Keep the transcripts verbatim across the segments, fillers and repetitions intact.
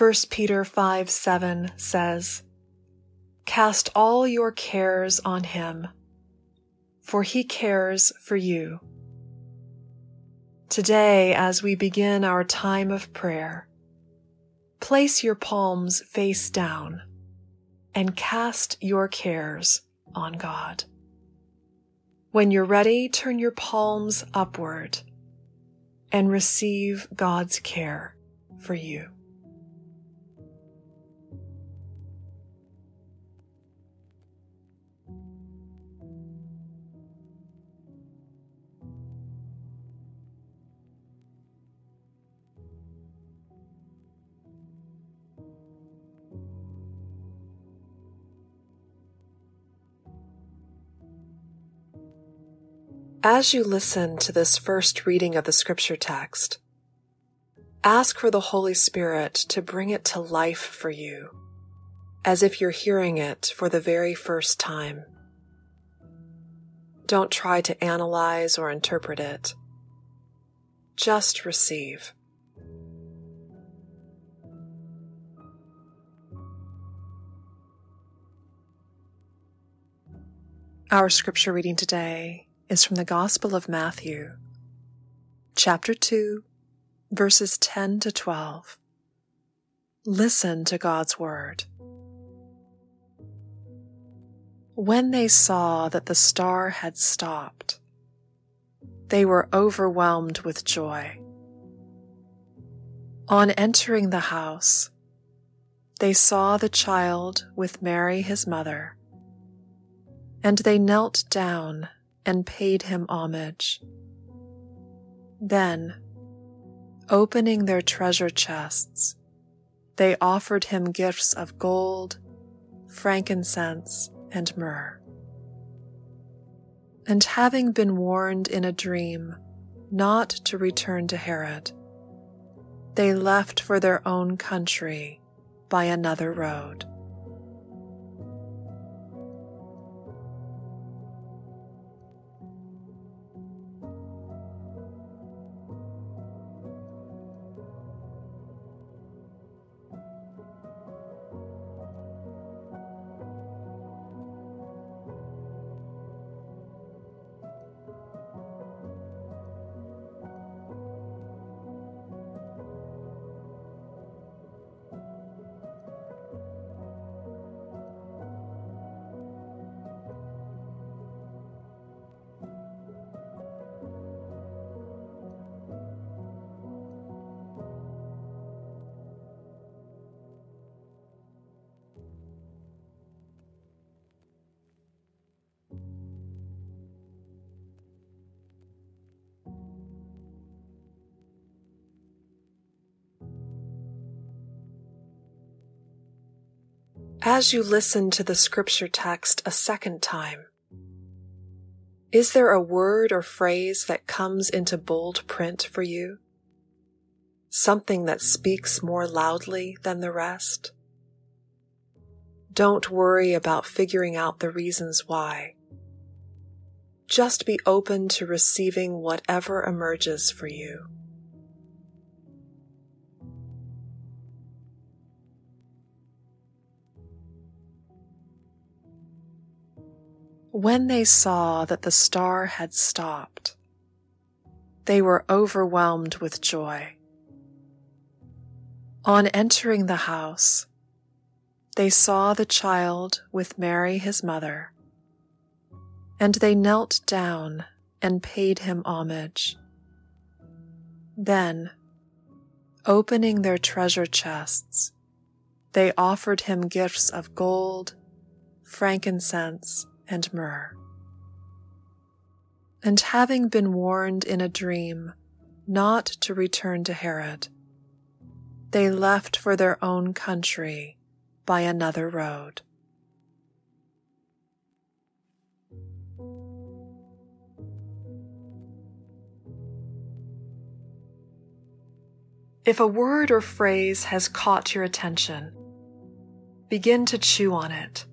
First Peter five seven says, "Cast all your cares on him, for he cares for you." Today, as we begin our time of prayer, place your palms face down and cast your cares on God. When you're ready, turn your palms upward and receive God's care for you. As you listen to this first reading of the scripture text, ask for the Holy Spirit to bring it to life for you, as if you're hearing it for the very first time. Don't try to analyze or interpret it. Just receive. Our scripture reading today is from the Gospel of Matthew, chapter two, verses ten to twelve. Listen to God's word. When they saw that the star had stopped, they were overwhelmed with joy. On entering the house, they saw the child with Mary his mother, and they knelt down and paid him homage. Then, opening their treasure chests, they offered him gifts of gold, frankincense, and myrrh. And having been warned in a dream not to return to Herod, they left for their own country by another road. As you listen to the scripture text a second time, is there a word or phrase that comes into bold print for you? Something that speaks more loudly than the rest? Don't worry about figuring out the reasons why. Just be open to receiving whatever emerges for you. When they saw that the star had stopped, they were overwhelmed with joy. On entering the house, they saw the child with Mary his mother, and they knelt down and paid him homage. Then, opening their treasure chests, they offered him gifts of gold, frankincense, and myrrh. And having been warned in a dream not to return to Herod, they left for their own country by another road. If a word or phrase has caught your attention, begin to chew on it.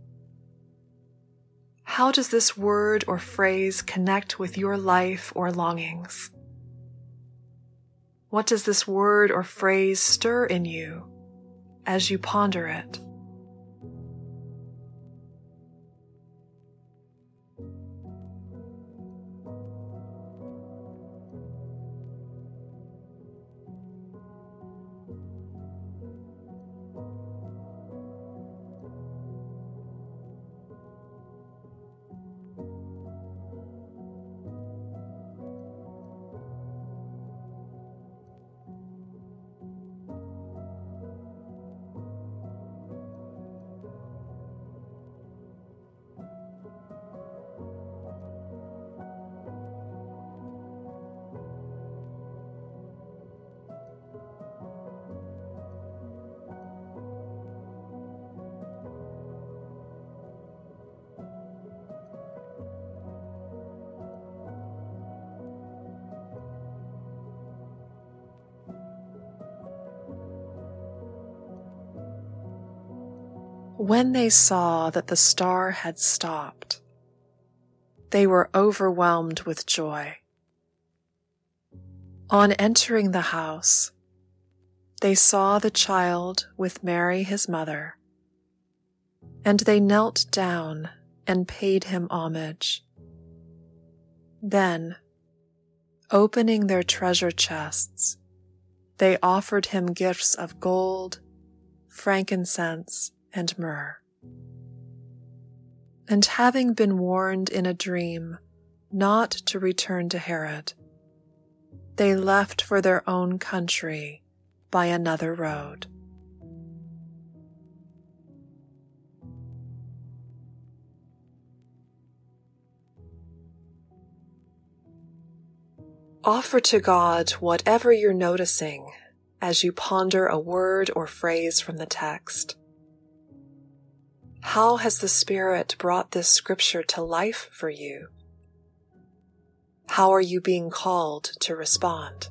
How does this word or phrase connect with your life or longings? What does this word or phrase stir in you as you ponder it. When they saw that the star had stopped, they were overwhelmed with joy. On entering the house, they saw the child with Mary his mother, and they knelt down and paid him homage. Then, opening their treasure chests, they offered him gifts of gold, frankincense, and myrrh. And having been warned in a dream not to return to Herod, they left for their own country by another road. Offer to God whatever you're noticing as you ponder a word or phrase from the text. How has the Spirit brought this scripture to life for you? How are you being called to respond?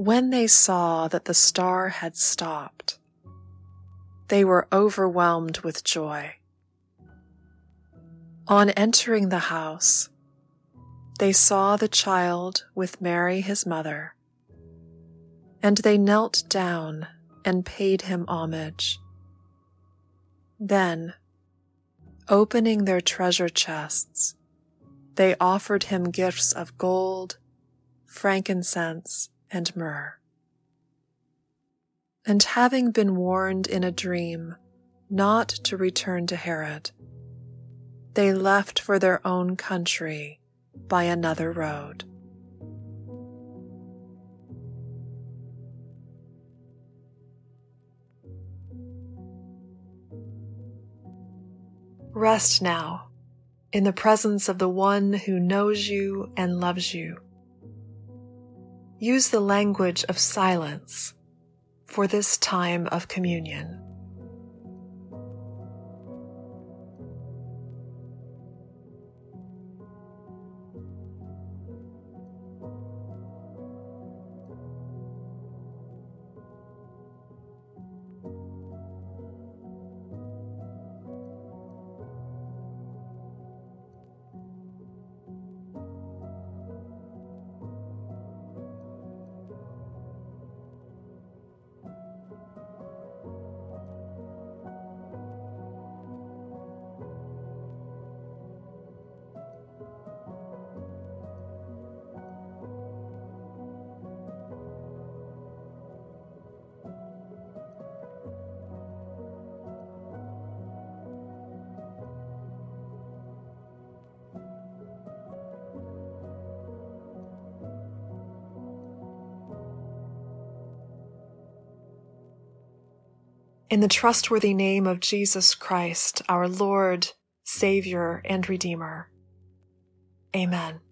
When they saw that the star had stopped, they were overwhelmed with joy. On entering the house, they saw the child with Mary his mother, and they knelt down and paid him homage. Then, opening their treasure chests, they offered him gifts of gold, frankincense, and myrrh. And having been warned in a dream not to return to Herod, they left for their own country by another road. Rest now in the presence of the one who knows you and loves you. Use the language of silence for this time of communion. In the trustworthy name of Jesus Christ, our Lord, Savior, and Redeemer. Amen.